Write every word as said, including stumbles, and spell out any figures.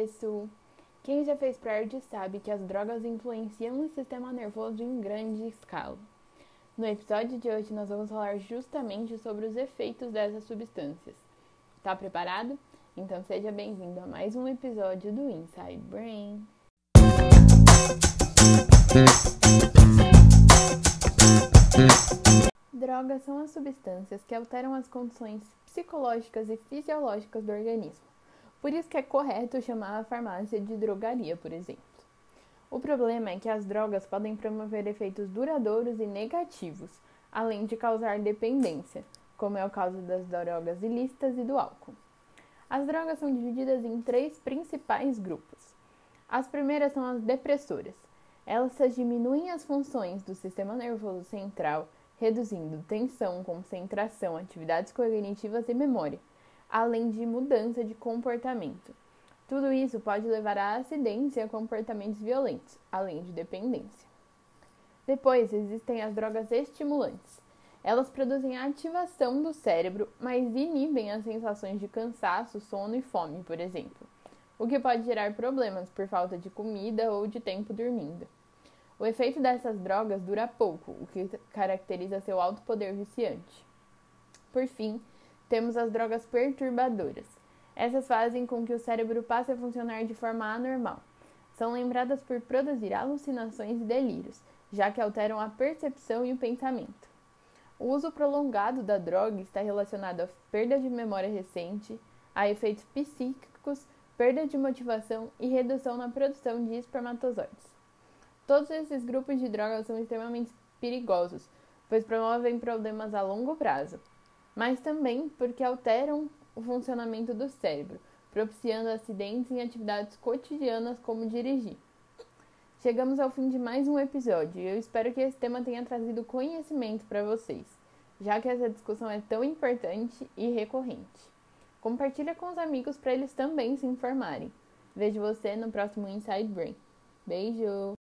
pessoa. Quem já fez PrERD sabe que as drogas influenciam o sistema nervoso em grande escala. No episódio de hoje nós vamos falar justamente sobre os efeitos dessas substâncias. Tá preparado? Então seja bem-vindo a mais um episódio do Inside Brain. Drogas são as substâncias que alteram as condições psicológicas e fisiológicas do organismo. Por isso que é correto chamar a farmácia de drogaria, por exemplo. O problema é que as drogas podem promover efeitos duradouros e negativos, além de causar dependência, como é o caso das drogas ilícitas e do álcool. As drogas são divididas em três principais grupos. As primeiras são as depressoras. Elas diminuem as funções do sistema nervoso central, reduzindo tensão, concentração, atividades cognitivas e memória, além de mudança de comportamento. Tudo isso pode levar a acidentes e a comportamentos violentos, além de dependência. Depois, existem as drogas estimulantes. Elas produzem a ativação do cérebro, mas inibem as sensações de cansaço, sono e fome, por exemplo, o que pode gerar problemas por falta de comida ou de tempo dormindo. O efeito dessas drogas dura pouco, o que caracteriza seu alto poder viciante. Por fim, temos as drogas perturbadoras. Essas fazem com que o cérebro passe a funcionar de forma anormal. São lembradas por produzir alucinações e delírios, já que alteram a percepção e o pensamento. O uso prolongado da droga está relacionado à perda de memória recente, a efeitos psíquicos, perda de motivação e redução na produção de espermatozoides. Todos esses grupos de drogas são extremamente perigosos, pois promovem problemas a longo prazo, mas também porque alteram o funcionamento do cérebro, propiciando acidentes em atividades cotidianas como dirigir. Chegamos ao fim de mais um episódio e eu espero que esse tema tenha trazido conhecimento para vocês, já que essa discussão é tão importante e recorrente. Compartilha com os amigos para eles também se informarem. Vejo você no próximo Inside Brain. Beijo!